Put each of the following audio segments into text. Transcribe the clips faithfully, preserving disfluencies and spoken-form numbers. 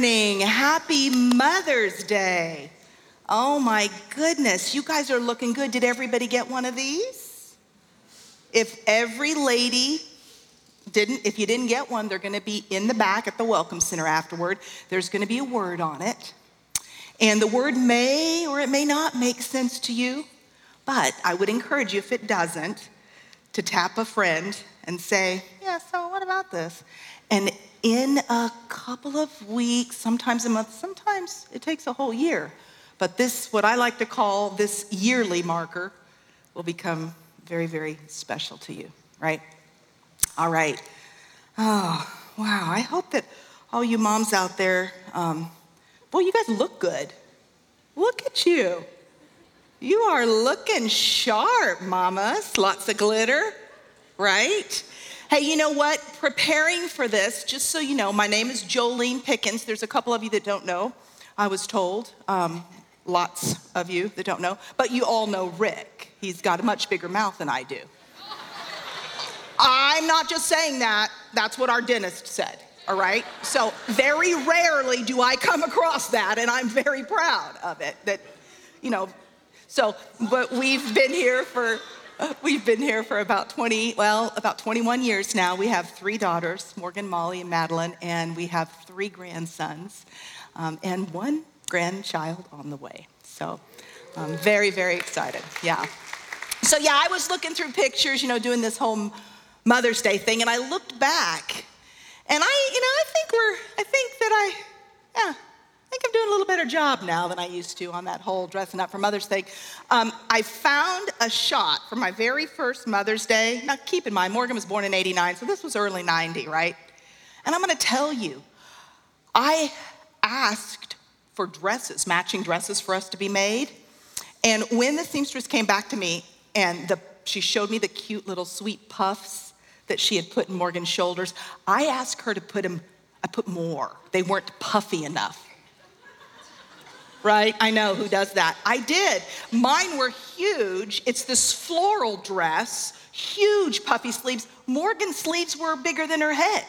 morning. Happy Mother's Day. Oh my goodness, you guys are looking good. Did everybody get one of these? If every lady didn't, if you didn't get one, they're gonna be in the back at the Welcome Center afterward. There's gonna be a word on it. And the word may or it may not make sense to you, but I would encourage you, if it doesn't, to tap a friend and say, yeah, so what about this? And in a couple of weeks, sometimes a month, sometimes it takes a whole year, but this, what I like to call this yearly marker, will become very, very special to you, right? All right. Oh, wow. I hope that all you moms out there, um, boy, you guys look good. Look at you. You are looking sharp, mamas. Lots of glitter, right? Hey, you know what? Preparing for this, just so you know, my name is Jolene Pickens. There's a couple of you that don't know, I was told. Um, Lots of you that don't know, but you all know Rick. He's got a much bigger mouth than I do. I'm not just saying that. That's what our dentist said, all right? So very rarely do I come across that, and I'm very proud of it. That, you know, so, but we've been here for, we've been here for about twenty, well, about twenty-one years now. We have three daughters, Morgan, Molly, and Madeline, and we have three grandsons, um, and one grandchild on the way. So I'm um, very, very excited. Yeah. So yeah, I was looking through pictures, you know, doing this whole Mother's Day thing, and I looked back and I, you know, I think we're, I think that I, yeah, I think I'm doing a little better job now than I used to on that whole dressing up for Mother's Day. Um, I found a shot from my very first Mother's Day. Now keep in mind, Morgan was born in eighty-nine, so this was early ninety, right? And I'm gonna tell you, I asked for dresses, matching dresses for us to be made. And when the seamstress came back to me and the, she showed me the cute little sweet puffs that she had put in Morgan's shoulders, I asked her to put them, I put more. They weren't puffy enough. Right? I know who does that. I did. Mine were huge. It's this floral dress, huge puffy sleeves. Morgan's sleeves were bigger than her head.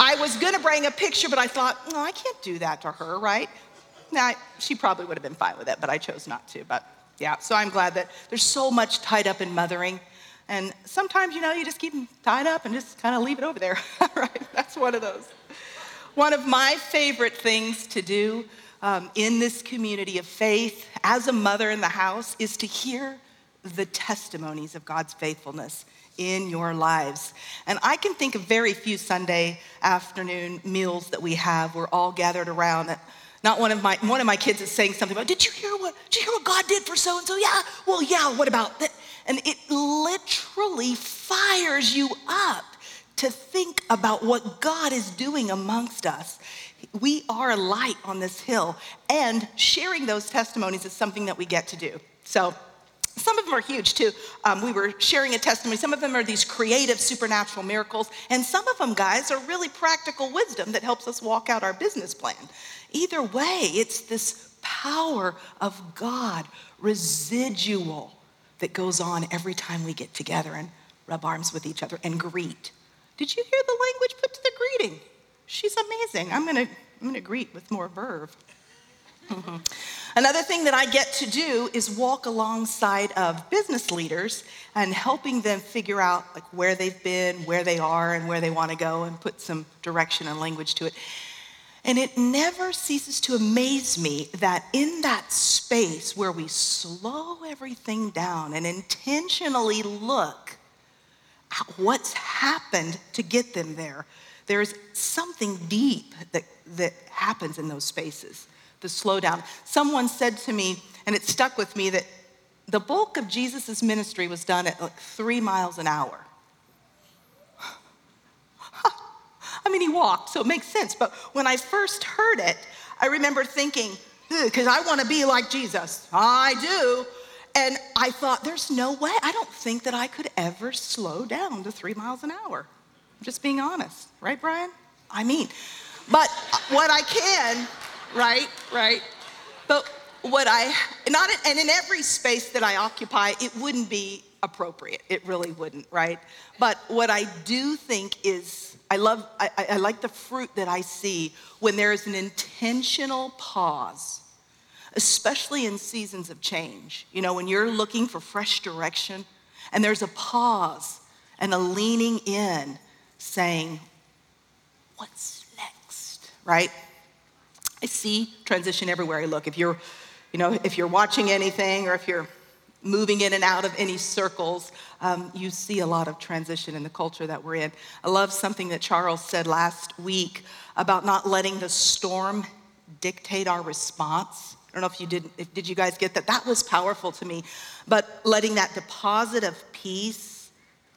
I was gonna bring a picture, but I thought, no, I can't do that to her, right? Now, I, she probably would have been fine with it, but I chose not to, but yeah. So I'm glad that there's so much tied up in mothering. And sometimes, you know, you just keep them tied up and just kind of leave it over there, right? That's one of those. One of my favorite things to do um, in this community of faith as a mother in the house is to hear the testimonies of God's faithfulness in your lives. And I can think of very few Sunday afternoon meals that we have. We're all gathered around. Not one of my one of my kids is saying something about, did you hear what did you hear what God did for so and so? Yeah, well, yeah, what about that? And it literally fires you up to think about what God is doing amongst us. We are a light on this hill, and sharing those testimonies is something that we get to do. So some of them are huge too. Um, we were sharing a testimony. Some of them are these creative supernatural miracles. And some of them, guys, are really practical wisdom that helps us walk out our business plan. Either way, it's this power of God residual that goes on every time we get together and rub arms with each other and greet. Did you hear the language put to the greeting? She's amazing. I'm gonna, I'm gonna greet with more verve. Mm-hmm. Another thing that I get to do is walk alongside of business leaders and helping them figure out like where they've been, where they are, and where they want to go, and put some direction and language to it. And it never ceases to amaze me that in that space where we slow everything down and intentionally look at what's happened to get them there, there's something deep that, that happens in those spaces. The slowdown. Someone said to me, and it stuck with me, that the bulk of Jesus's ministry was done at like three miles an hour. I mean, he walked, so it makes sense. But when I first heard it, I remember thinking, because I want to be like Jesus. I do. And I thought, there's no way. I don't think that I could ever slow down to three miles an hour. I'm just being honest. Right, Brian? I mean, but what I can... Right, right. But what I, not in, and in every space that I occupy, it wouldn't be appropriate. It really wouldn't, right? But what I do think is, I love, I, I like the fruit that I see when there is an intentional pause, especially in seasons of change. You know, when you're looking for fresh direction and there's a pause and a leaning in saying, what's next, right? I see transition everywhere I look. If you're, you know, if you're watching anything or if you're moving in and out of any circles, um, you see a lot of transition in the culture that we're in. I love something that Charles said last week about not letting the storm dictate our response. I don't know if you didn't, if, did you guys get that? That was powerful to me. But letting that deposit of peace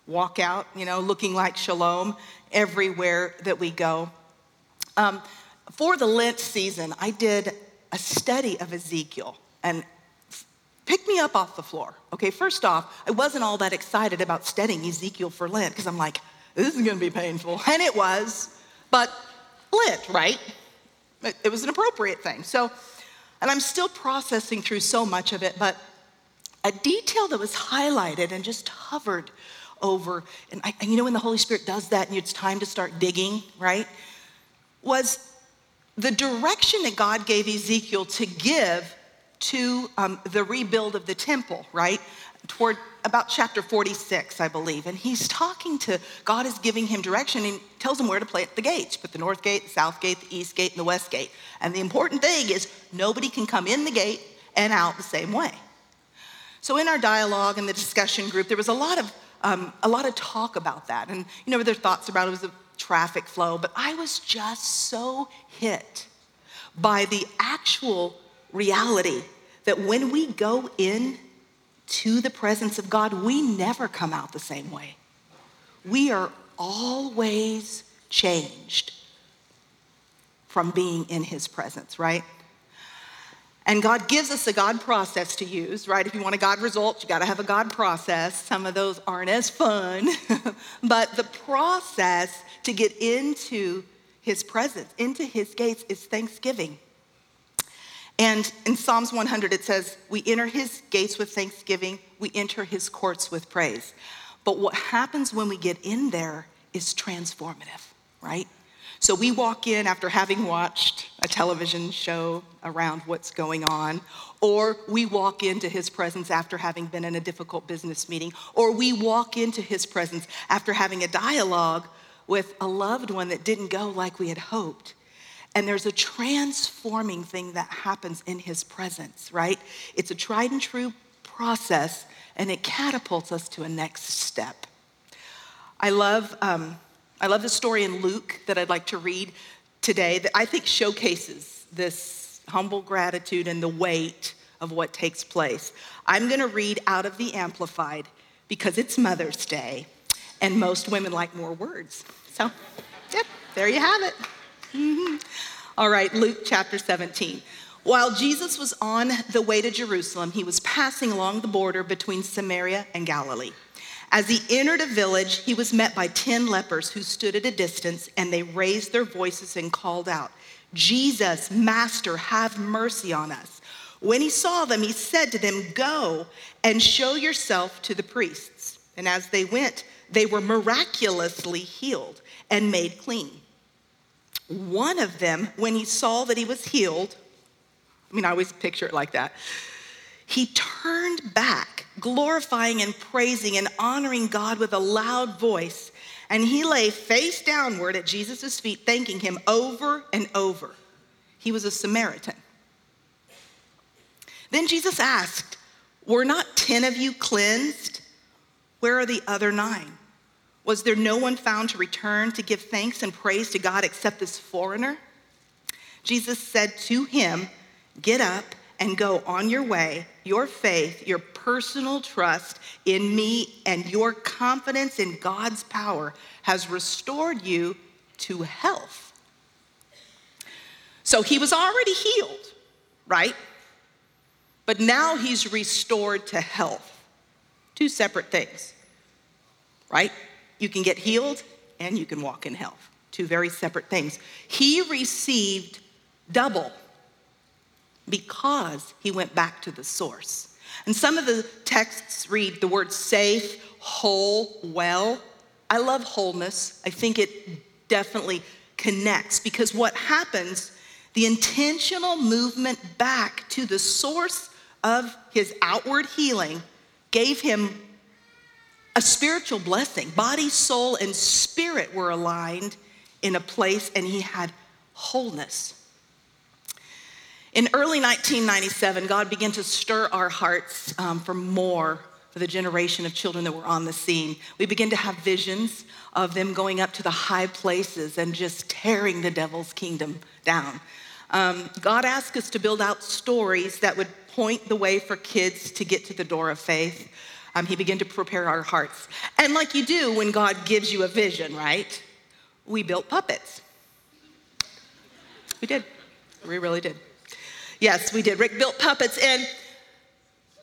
walk out, you know, looking like shalom everywhere that we go. Um, for the Lent season, I did a study of Ezekiel, and pick me up off the floor. Okay, first off, I wasn't all that excited about studying Ezekiel for Lent because I'm like, this is gonna be painful. And it was, but Lent, right? It was an appropriate thing. So, and I'm still processing through so much of it, but a detail that was highlighted and just hovered over, and, I, and you know when the Holy Spirit does that and it's time to start digging, right? Was the direction that God gave Ezekiel to give to um, the rebuild of the temple, right? Toward about chapter forty-six, I believe. And he's talking to, God is giving him direction and tells him where to plant the gates. Put the north gate, the south gate, the east gate, and the west gate. And the important thing is nobody can come in the gate and out the same way. So in our dialogue and the discussion group, there was a lot of um, a lot of talk about that. And you know, their thoughts about it was the traffic flow, but I was just so hit by the actual reality that when we go in to the presence of God, we never come out the same way. We are always changed from being in his presence, right? And God gives us a God process to use, right? If you want a God result, you gotta have a God process. Some of those aren't as fun, but the process to get into his presence, into his gates, is thanksgiving. And in Psalms one hundred, it says, we enter his gates with thanksgiving, we enter his courts with praise. But what happens when we get in there is transformative, right? So we walk in after having watched a television show around what's going on, or we walk into his presence after having been in a difficult business meeting, or we walk into his presence after having a dialogue with a loved one that didn't go like we had hoped. And there's a transforming thing that happens in his presence, right? It's a tried and true process, and it catapults us to a next step. I love um, I love the story in Luke that I'd like to read today that I think showcases this humble gratitude and the weight of what takes place. I'm gonna read out of the Amplified because it's Mother's Day, and most women like more words. So, yep, there you have it. Mm-hmm. All right, Luke chapter seventeen. While Jesus was on the way to Jerusalem, he was passing along the border between Samaria and Galilee. As he entered a village, he was met by ten lepers who stood at a distance, and they raised their voices and called out, "Jesus, Master, have mercy on us." When he saw them, he said to them, "Go and show yourself to the priests." And as they went, they were miraculously healed and made clean. One of them, when he saw that he was healed, I mean, I always picture it like that, he turned back, glorifying and praising and honoring God with a loud voice, and he lay face downward at Jesus' feet, thanking him over and over. He was a Samaritan. Then Jesus asked, "Were not ten of you cleansed? Where are the other nine? Was there no one found to return to give thanks and praise to God except this foreigner?" Jesus said to him, "Get up and go on your way. Your faith, your personal trust in me, and your confidence in God's power has restored you to health." So he was already healed, right? But now he's restored to health. Two separate things, right? You can get healed and you can walk in health. Two very separate things. He received double because he went back to the source. And some of the texts read the word safe, whole, well. I love wholeness. I think it definitely connects, because what happens, the intentional movement back to the source of his outward healing gave him a spiritual blessing. Body, soul, and spirit were aligned in a place, and he had wholeness. In early nineteen ninety-seven, God began to stir our hearts um, for more for the generation of children that were on the scene. We began to have visions of them going up to the high places and just tearing the devil's kingdom down. Um, God asked us to build out stories that would point the way for kids to get to the door of faith. Um, he began to prepare our hearts. And like you do when God gives you a vision, right? We built puppets. We did. We really did. Yes, we did. Rick built puppets, and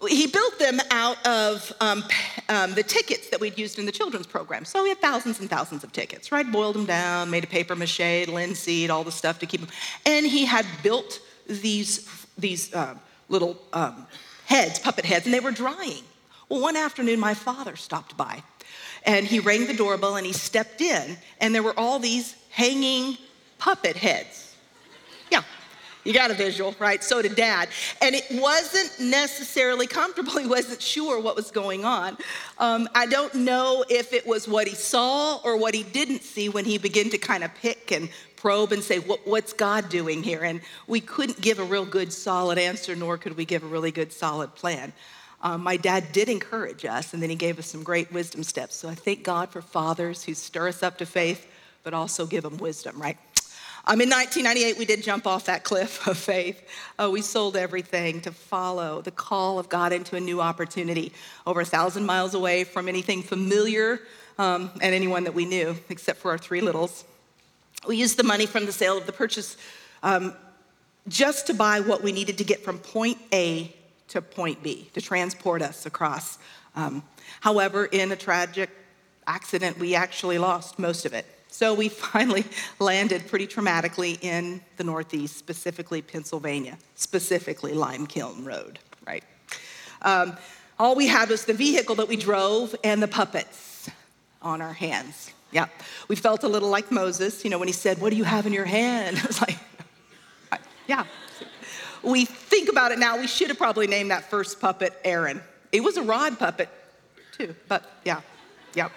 he built them out of um, um, the tickets that we'd used in the children's program. So we had thousands and thousands of tickets, right? Boiled them down, made a paper mache, linseed, all the stuff to keep them. And he had built these, these uh, little um, heads, puppet heads, and they were drying. Well, one afternoon, my father stopped by, and he rang the doorbell, and he stepped in, and there were all these hanging puppet heads. Yeah. You got a visual, right? So did Dad. And it wasn't necessarily comfortable. He wasn't sure what was going on. Um, I don't know if it was what he saw or what he didn't see when he began to kind of pick and probe and say, what, what's God doing here? And we couldn't give a real good, solid answer, nor could we give a really good, solid plan. Um, my dad did encourage us, and then he gave us some great wisdom steps. So I thank God for fathers who stir us up to faith, but also give them wisdom, right? Um, in nineteen ninety-eight, we did jump off that cliff of faith. Uh, we sold everything to follow the call of God into a new opportunity, over a thousand miles away from anything familiar um, and anyone that we knew, except for our three littles. We used the money from the sale of the purchase um, just to buy what we needed to get from point A to point B, to transport us across. Um, however, in a tragic accident, we actually lost most of it. So we finally landed pretty traumatically in the Northeast, specifically Pennsylvania, specifically Lime Kiln Road, right? Um, all we had was the vehicle that we drove and the puppets on our hands. Yeah, we felt a little like Moses, you know, when he said, what do you have in your hand? I was like, yeah. We think about it now. We should have probably named that first puppet Aaron. It was a rod puppet too, but yeah, yeah.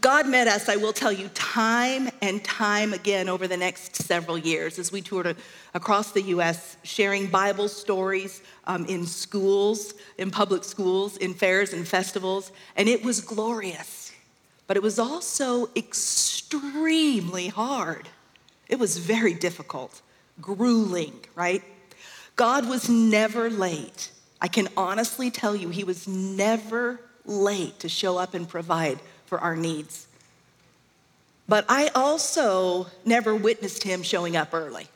God met us, I will tell you, time and time again over the next several years as we toured across the U S, sharing Bible stories um, in schools, in public schools, in fairs and festivals, and it was glorious. But it was also extremely hard. It was very difficult, grueling, right? God was never late. I can honestly tell you, he was never late to show up and provide for our needs. But I also never witnessed him showing up early.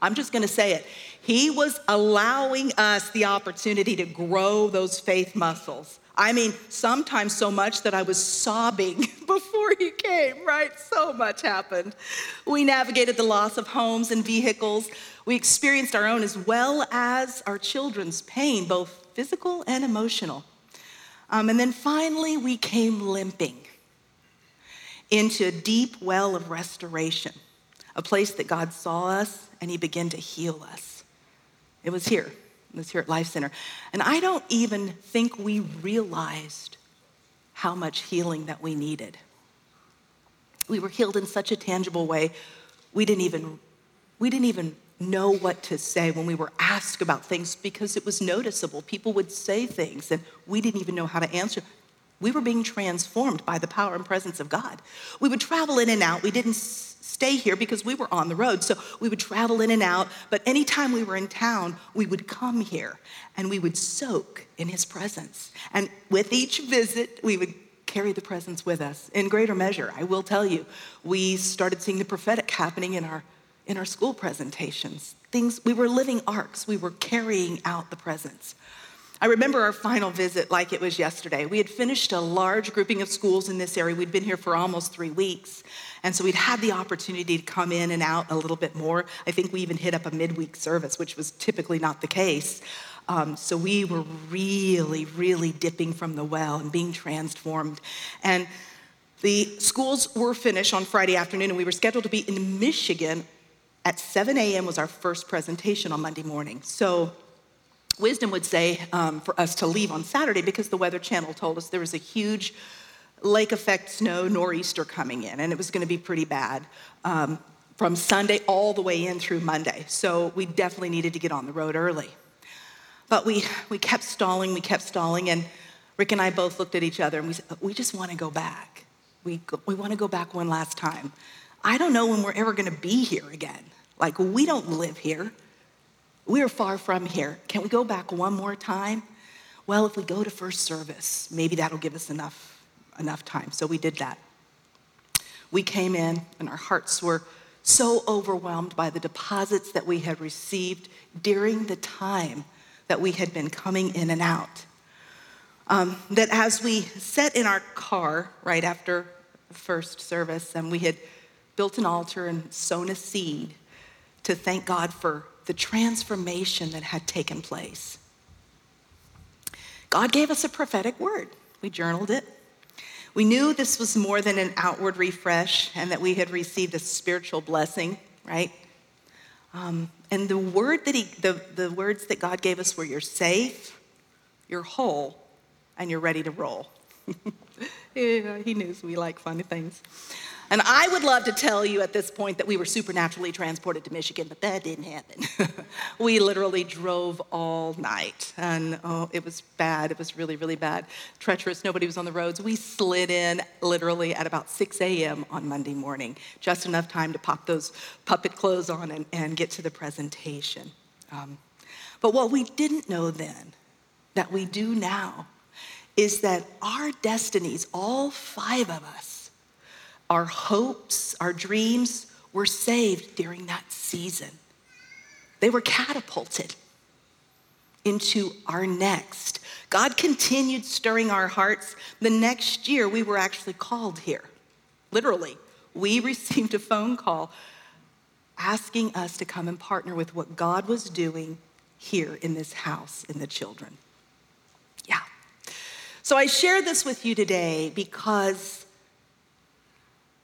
I'm just gonna say it. He was allowing us the opportunity to grow those faith muscles. I mean, sometimes so much that I was sobbing before he came, right? So much happened. We navigated the loss of homes and vehicles. We experienced our own as well as our children's pain, both physical and emotional. Um, and then finally, we came limping into a deep well of restoration, a place that God saw us and he began to heal us. It was here. It was here at Life Center. And I don't even think we realized how much healing that we needed. We were healed in such a tangible way, we didn't even, we didn't even know what to say when we were asked about things because it was noticeable. People would say things and we didn't even know how to answer. We were being transformed by the power and presence of God. We would travel in and out. We didn't stay here because we were on the road. So we would travel in and out. But anytime we were in town, we would come here and we would soak in his presence. And with each visit, we would carry the presence with us in greater measure. I will tell you, we started seeing the prophetic happening in our in our school presentations. Things, we were living arcs. We were carrying out the presence. I remember our final visit like it was yesterday. We had finished a large grouping of schools in this area. We'd been here for almost three weeks. And so we'd had the opportunity to come in and out a little bit more. I think we even hit up a midweek service, which was typically not the case. Um, so we were really, really dipping from the well and being transformed. And the schools were finished on Friday afternoon, and we were scheduled to be in Michigan at seven a.m. was our first presentation on Monday morning. So wisdom would say um, for us to leave on Saturday because the Weather Channel told us there was a huge lake effect snow nor'easter coming in, and it was going to be pretty bad um, from Sunday all the way in through Monday. So we definitely needed to get on the road early. But we we kept stalling, we kept stalling, and Rick and I both looked at each other, and we said, we just want to go back. We go, we want to go back one last time. I don't know when we're ever going to be here again. Like, we don't live here. We're far from here. Can we go back one more time? Well, if we go to first service, maybe that'll give us enough, enough time. So we did that. We came in, and our hearts were so overwhelmed by the deposits that we had received during the time that we had been coming in and out. Um, that as we sat in our car right after the first service, and we had built an altar and sown a seed to thank God for the transformation that had taken place, God gave us a prophetic word. We journaled it. We knew this was more than an outward refresh and that we had received a spiritual blessing, right? Um, and the word that he, the, the words that God gave us were, you're safe, you're whole, and you're ready to roll. Yeah, he knows we like funny things. And I would love to tell you at this point that we were supernaturally transported to Michigan, but that didn't happen. We literally drove all night, and oh, it was bad. It was really, really bad. Treacherous. Nobody was on the roads. We slid in literally at about six a.m. on Monday morning, just enough time to pop those puppet clothes on and, and get to the presentation. Um, but what we didn't know then that we do now is that our destinies, all five of us, our hopes, our dreams were saved during that season. They were catapulted into our next. God continued stirring our hearts. The next year, we were actually called here. Literally, we received a phone call asking us to come and partner with what God was doing here in this house, in the children. Yeah. So I share this with you today because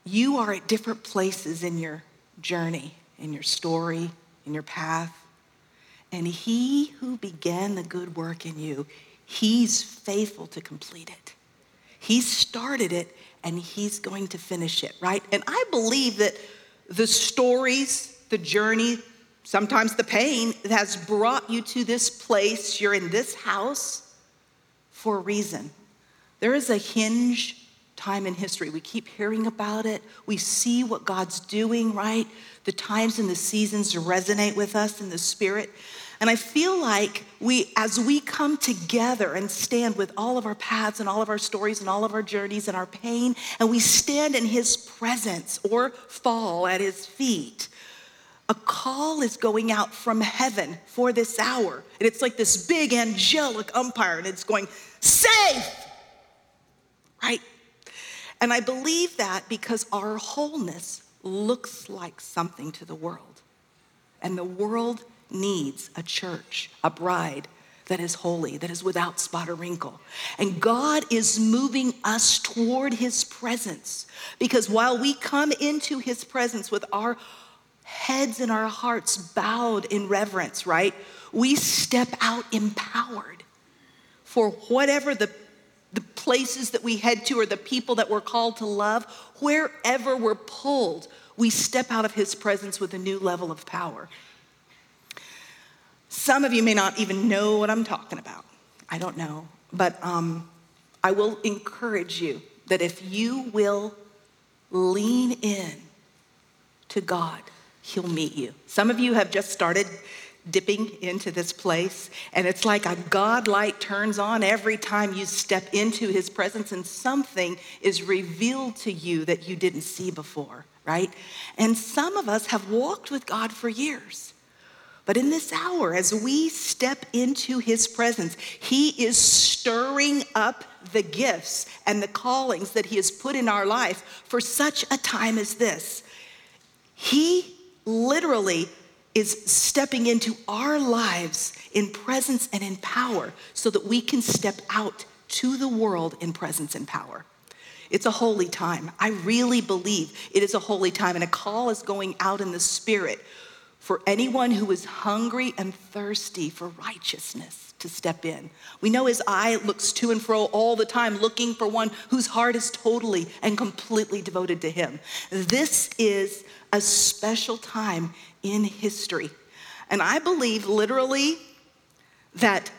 you are at different places in your journey, in your story, in your path. And he who began the good work in you, he's faithful to complete it. He started it, and he's going to finish it, right? And I believe that the stories, the journey, sometimes the pain that has brought you to this place, you're in this house for a reason. There is a hinge time in history. We keep hearing about it. We see what God's doing, right? The times and the seasons resonate with us in the spirit. And I feel like we, as we come together and stand with all of our paths and all of our stories and all of our journeys and our pain, and we stand in his presence or fall at his feet, a call is going out from heaven for this hour. And it's like this big angelic umpire, and it's going, safe, right? And I believe that because our wholeness looks like something to the world. And the world needs a church, a bride that is holy, that is without spot or wrinkle. And God is moving us toward his presence, because while we come into his presence with our heads and our hearts bowed in reverence, right? We step out empowered for whatever the the places that we head to, or the people that we're called to love, wherever we're pulled, we step out of his presence with a new level of power. Some of you may not even know what I'm talking about. I don't know. But um, I will encourage you that if you will lean in to God, he'll meet you. Some of you have just started dipping into this place, and it's like a God light turns on every time you step into his presence, and something is revealed to you that you didn't see before, right? And some of us have walked with God for years. But in this hour, as we step into his presence, he is stirring up the gifts and the callings that he has put in our life for such a time as this. He literally is stepping into our lives in presence and in power so that we can step out to the world in presence and power. It's a holy time. I really believe it is a holy time, and a call is going out in the spirit for anyone who is hungry and thirsty for righteousness to step in. We know his eye looks to and fro all the time, looking for one whose heart is totally and completely devoted to him. This is a special time in history. And I believe literally that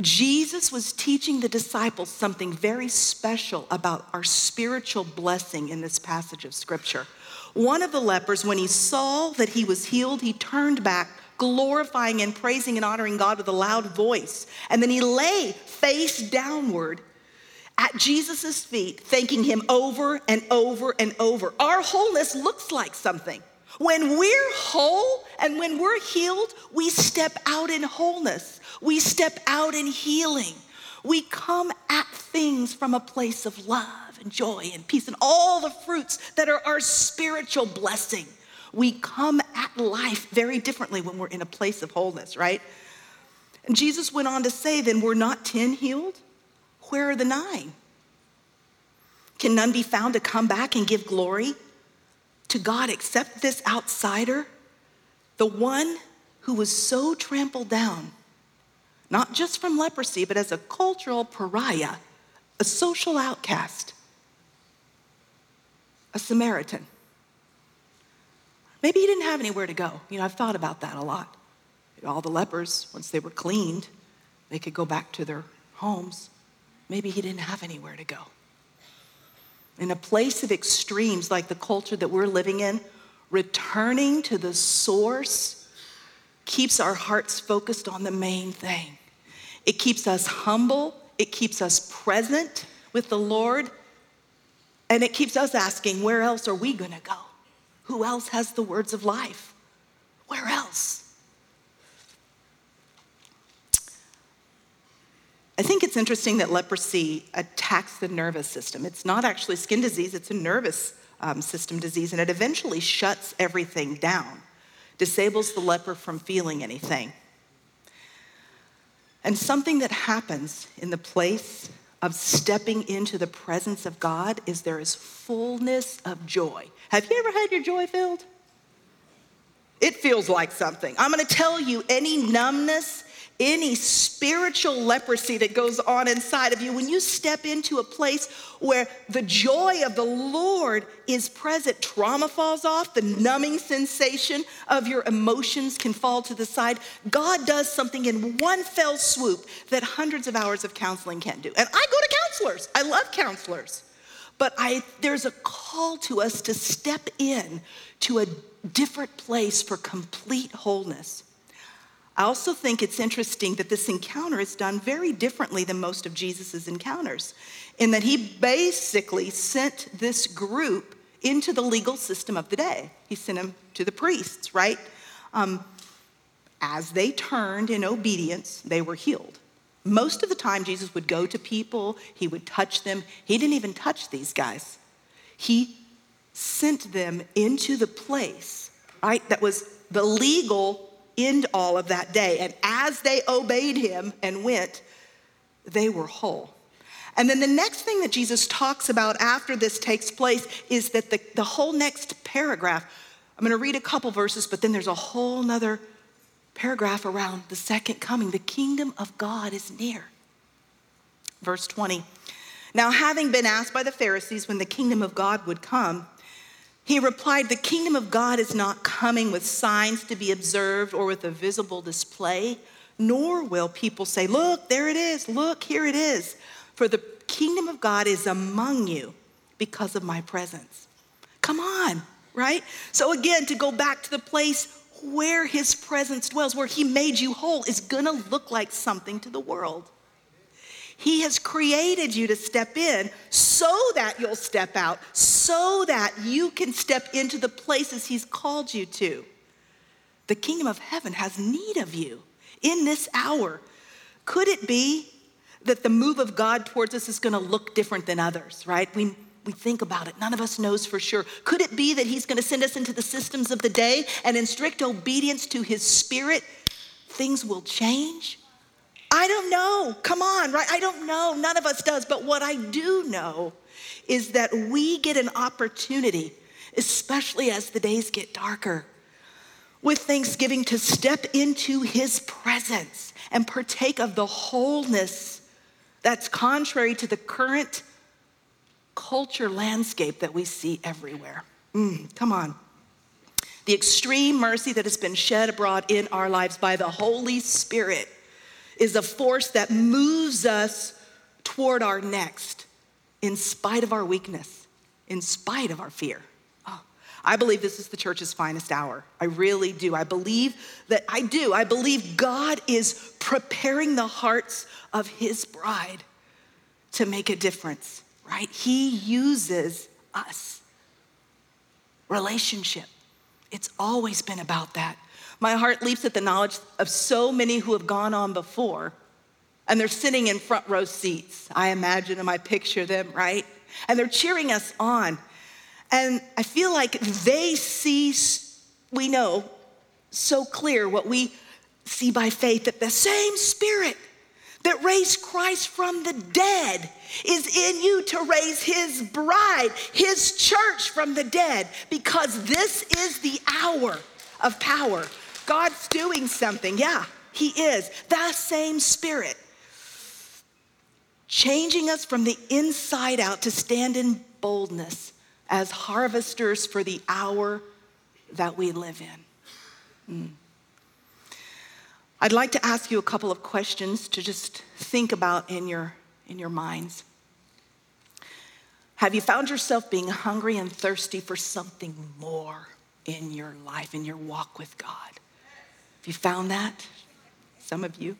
Jesus was teaching the disciples something very special about our spiritual blessing in this passage of scripture. One of the lepers, when he saw that he was healed, he turned back, glorifying and praising and honoring God with a loud voice. And then he lay face downward at Jesus' feet, thanking him over and over and over. Our wholeness looks like something. When we're whole and when we're healed, we step out in wholeness. We step out in healing. We come at things from a place of love and joy and peace and all the fruits that are our spiritual blessing. We come at life very differently when we're in a place of wholeness, right? And Jesus went on to say, then were not ten healed? Where are the nine? Can none be found to come back and give glory to God except this outsider, the one who was so trampled down, not just from leprosy, but as a cultural pariah, a social outcast, a Samaritan. Maybe he didn't have anywhere to go. You know, I've thought about that a lot. All the lepers, once they were cleaned, they could go back to their homes. Maybe he didn't have anywhere to go. In a place of extremes like the culture that we're living in, returning to the source keeps our hearts focused on the main thing. It keeps us humble, it keeps us present with the Lord, and it keeps us asking, where else are we gonna go? Who else has the words of life? Where else? I think it's interesting that leprosy attacks the nervous system. It's not actually skin disease, it's a nervous um, system disease, and it eventually shuts everything down, disables the leper from feeling anything. And something that happens in the place of stepping into the presence of God is there is fullness of joy. Have you ever had your joy filled? It feels like something. I'm gonna tell you, any numbness, any spiritual leprosy that goes on inside of you, when you step into a place where the joy of the Lord is present, trauma falls off, the numbing sensation of your emotions can fall to the side. God does something in one fell swoop that hundreds of hours of counseling can't do. And I go to counselors. I love counselors. But I, there's a call to us to step in to a different place for complete wholeness. I also think it's interesting that this encounter is done very differently than most of Jesus' encounters, in that he basically sent this group into the legal system of the day. He sent them to the priests, right? Um, as they turned in obedience, they were healed. Most of the time, Jesus would go to people, he would touch them. He didn't even touch these guys. He sent them into the place, right? That was the legal end all of that day. And as they obeyed him and went, they were whole. And then the next thing that Jesus talks about after this takes place is that the, the whole next paragraph, I'm going to read a couple verses, but then there's a whole nother paragraph around the second coming. The kingdom of God is near. Verse twenty. Now, having been asked by the Pharisees when the kingdom of God would come, he replied, the kingdom of God is not coming with signs to be observed or with a visible display, nor will people say, look, there it is, look, here it is. For the kingdom of God is among you because of my presence. Come on, right? So again, to go back to the place where his presence dwells, where he made you whole, is gonna look like something to the world. He has created you to step in so that you'll step out, so that you can step into the places he's called you to. The kingdom of heaven has need of you in this hour. Could it be that the move of God towards us is going to look different than others, right? We we think about it. None of us knows for sure. Could it be that he's going to send us into the systems of the day, and in strict obedience to his spirit, things will change? I don't know. Come on, right? I don't know. None of us does. But what I do know is that we get an opportunity, especially as the days get darker, with thanksgiving to step into his presence and partake of the wholeness that's contrary to the current culture landscape that we see everywhere. Mm, come on. The extreme mercy that has been shed abroad in our lives by the Holy Spirit is a force that moves us toward our next in spite of our weakness, in spite of our fear. I believe this is the church's finest hour. I really do. I believe that I do. I believe God is preparing the hearts of his bride to make a difference, right? He uses us. Relationship. It's always been about that. My heart leaps at the knowledge of so many who have gone on before, and they're sitting in front row seats. I imagine them, I picture them, right? And they're cheering us on. And I feel like they see, we know, so clear what we see by faith, that the same spirit that raised Christ from the dead is in you to raise his bride, his church from the dead, because this is the hour of power. God's doing something. Yeah, he is. The same spirit changing us from the inside out to stand in boldness as harvesters for the hour that we live in. Mm. I'd like to ask you a couple of questions to just think about in your, in your minds. Have you found yourself being hungry and thirsty for something more in your life, in your walk with God? Have you found that? Some of you.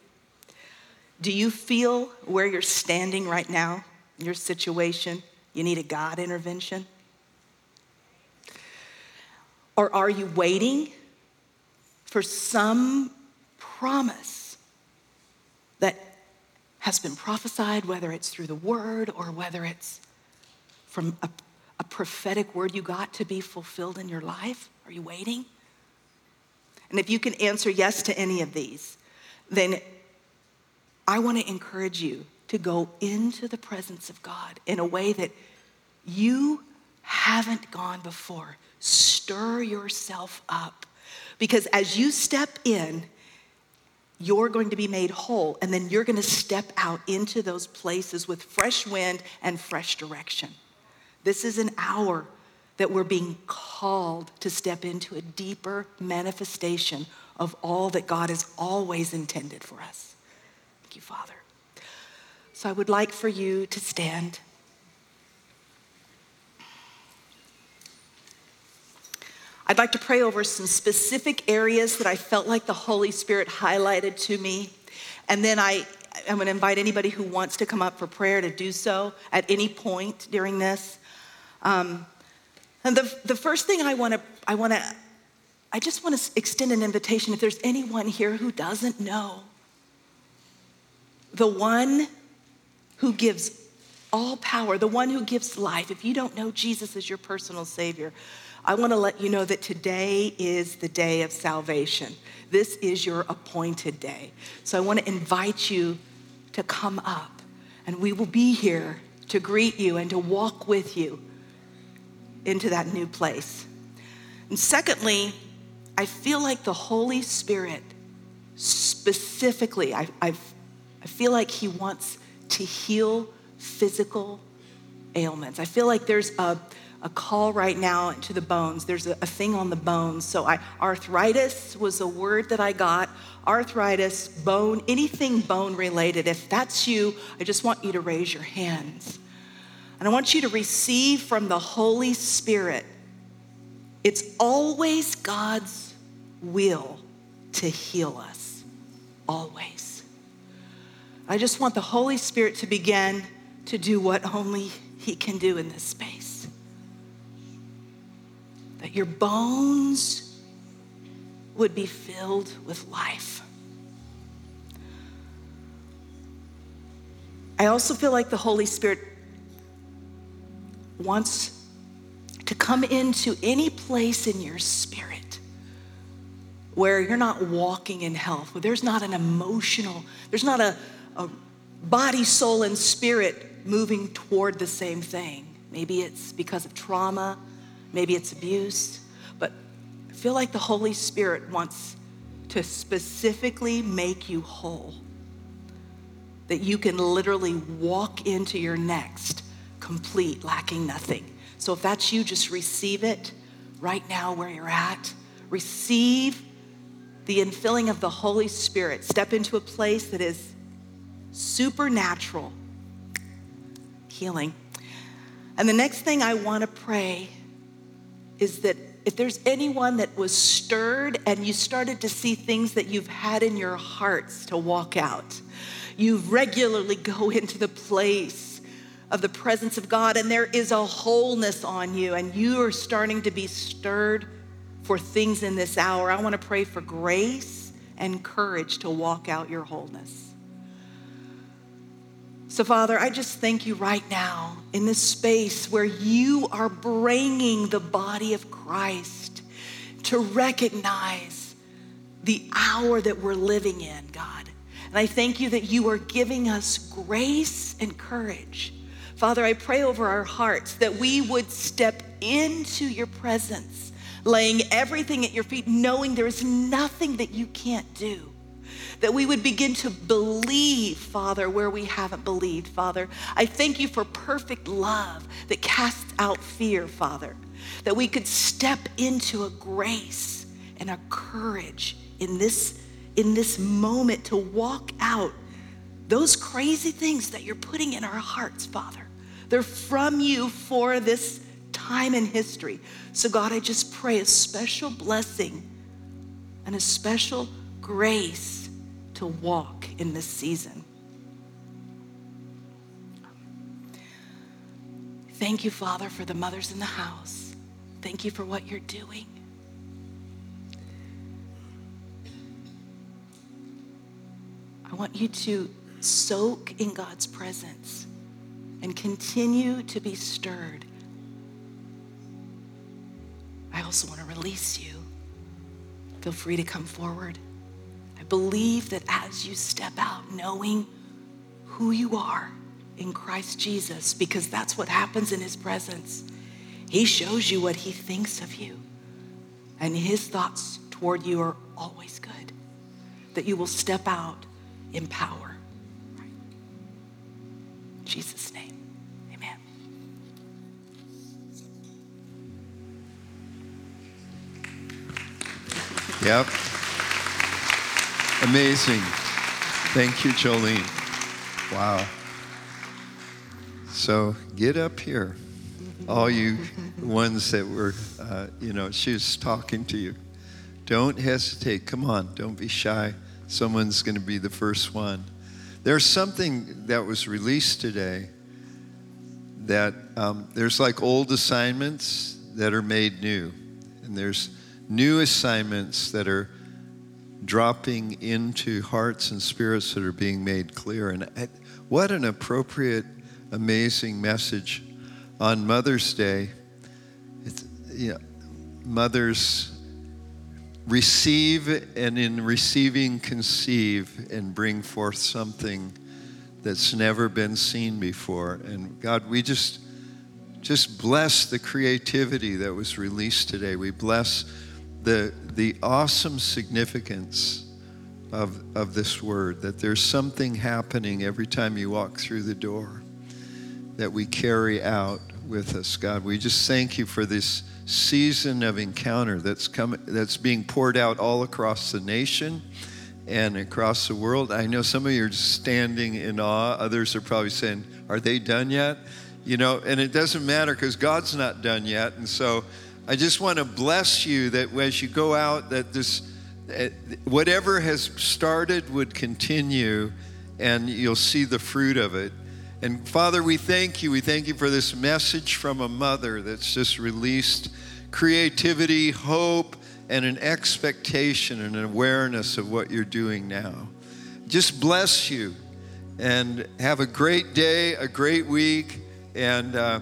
Do you feel where you're standing right now, your situation, you need a God intervention? Or are you waiting for some promise that has been prophesied, whether it's through the word or whether it's from a, a prophetic word you got to be fulfilled in your life? Are you waiting? And if you can answer yes to any of these, then I want to encourage you to go into the presence of God in a way that you haven't gone before. Stir yourself up, because as you step in, you're going to be made whole, and then you're going to step out into those places with fresh wind and fresh direction. This is an hour that we're being called to step into a deeper manifestation of all that God has always intended for us. Thank you, Father. So I would like for you to stand. I'd like to pray over some specific areas that I felt like the Holy Spirit highlighted to me. And then I, I'm going to invite anybody who wants to come up for prayer to do so at any point during this. Um, and the, the first thing I want to, I want to, I just want to extend an invitation. If there's anyone here who doesn't know the one who gives all power, the one who gives life, if you don't know Jesus as your personal Savior, I want to let you know that today is the day of salvation. This is your appointed day. So I want to invite you to come up, and we will be here to greet you and to walk with you into that new place. And secondly, I feel like the Holy Spirit specifically, I, I, I feel like he wants to heal physical ailments. I feel like there's a a call right now to the bones. There's a, a thing on the bones. So I, arthritis was a word that I got. Arthritis, bone, anything bone related. If that's you, I just want you to raise your hands. And I want you to receive from the Holy Spirit. It's always God's will to heal us. Always. I just want the Holy Spirit to begin to do what only he can do in this space. That your bones would be filled with life. I also feel like the Holy Spirit wants to come into any place in your spirit where you're not walking in health, where there's not an emotional, there's not a, a body, soul, and spirit moving toward the same thing. Maybe it's because of trauma, maybe it's abuse, but I feel like the Holy Spirit wants to specifically make you whole, that you can literally walk into your next complete, lacking nothing. So if that's you, just receive it right now where you're at. Receive the infilling of the Holy Spirit. Step into a place that is supernatural healing. And the next thing I want to pray is that if there's anyone that was stirred and you started to see things that you've had in your hearts to walk out, you regularly go into the place of the presence of God and there is a wholeness on you and you are starting to be stirred for things in this hour. I want to pray for grace and courage to walk out your wholeness. So, Father, I just thank you right now in this space where you are bringing the body of Christ to recognize the hour that we're living in, God. And I thank you that you are giving us grace and courage. Father, I pray over our hearts that we would step into your presence, laying everything at your feet, knowing there is nothing that you can't do. That we would begin to believe, Father, where we haven't believed, Father. I thank you for perfect love that casts out fear, Father. That we could step into a grace and a courage in this, in this moment to walk out those crazy things that you're putting in our hearts, Father. They're from you for this time in history. So God, I just pray a special blessing and a special grace to walk in this season. Thank you, Father, for the mothers in the house. Thank you for what you're doing. I want you to soak in God's presence and continue to be stirred. I also want to release you. Feel free to come forward. Believe that as you step out, knowing who you are in Christ Jesus, because that's what happens in his presence. He shows you what he thinks of you, and his thoughts toward you are always good, that you will step out in power. In Jesus' name, amen. Yep. Amazing. Thank you, Jolene. Wow. So get up here, all you ones that were, uh, you know, she was talking to you. Don't hesitate. Come on. Don't be shy. Someone's going to be the first one. There's something that was released today that um, there's like old assignments that are made new, and there's new assignments that are dropping into hearts and spirits that are being made clear. And I, what an appropriate, amazing message on Mother's Day. It's, you know, mothers receive, and in receiving, conceive and bring forth something that's never been seen before. And God, we just, just bless the creativity that was released today. We bless the the awesome significance of, of this word, that there's something happening every time you walk through the door that we carry out with us. God, we just thank you for this season of encounter that's coming, that's being poured out all across the nation and across the world. I know some of you are just standing in awe. Others are probably saying, are they done yet? You know, and it doesn't matter because God's not done yet. And so I just want to bless you that as you go out, that this, whatever has started would continue, and you'll see the fruit of it. And Father, we thank you. We thank you for this message from a mother that's just released creativity, hope, and an expectation and an awareness of what you're doing now. Just bless you and have a great day, a great week, and uh,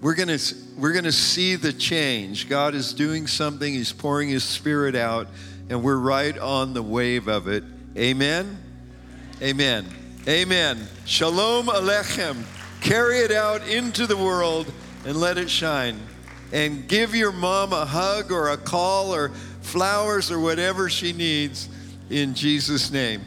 we're gonna we're gonna see the change. God is doing something. He's pouring His Spirit out, and we're right on the wave of it. Amen? Amen. Amen. Shalom aleichem. Carry it out into the world and let it shine. And give your mom a hug or a call or flowers or whatever she needs in Jesus' name.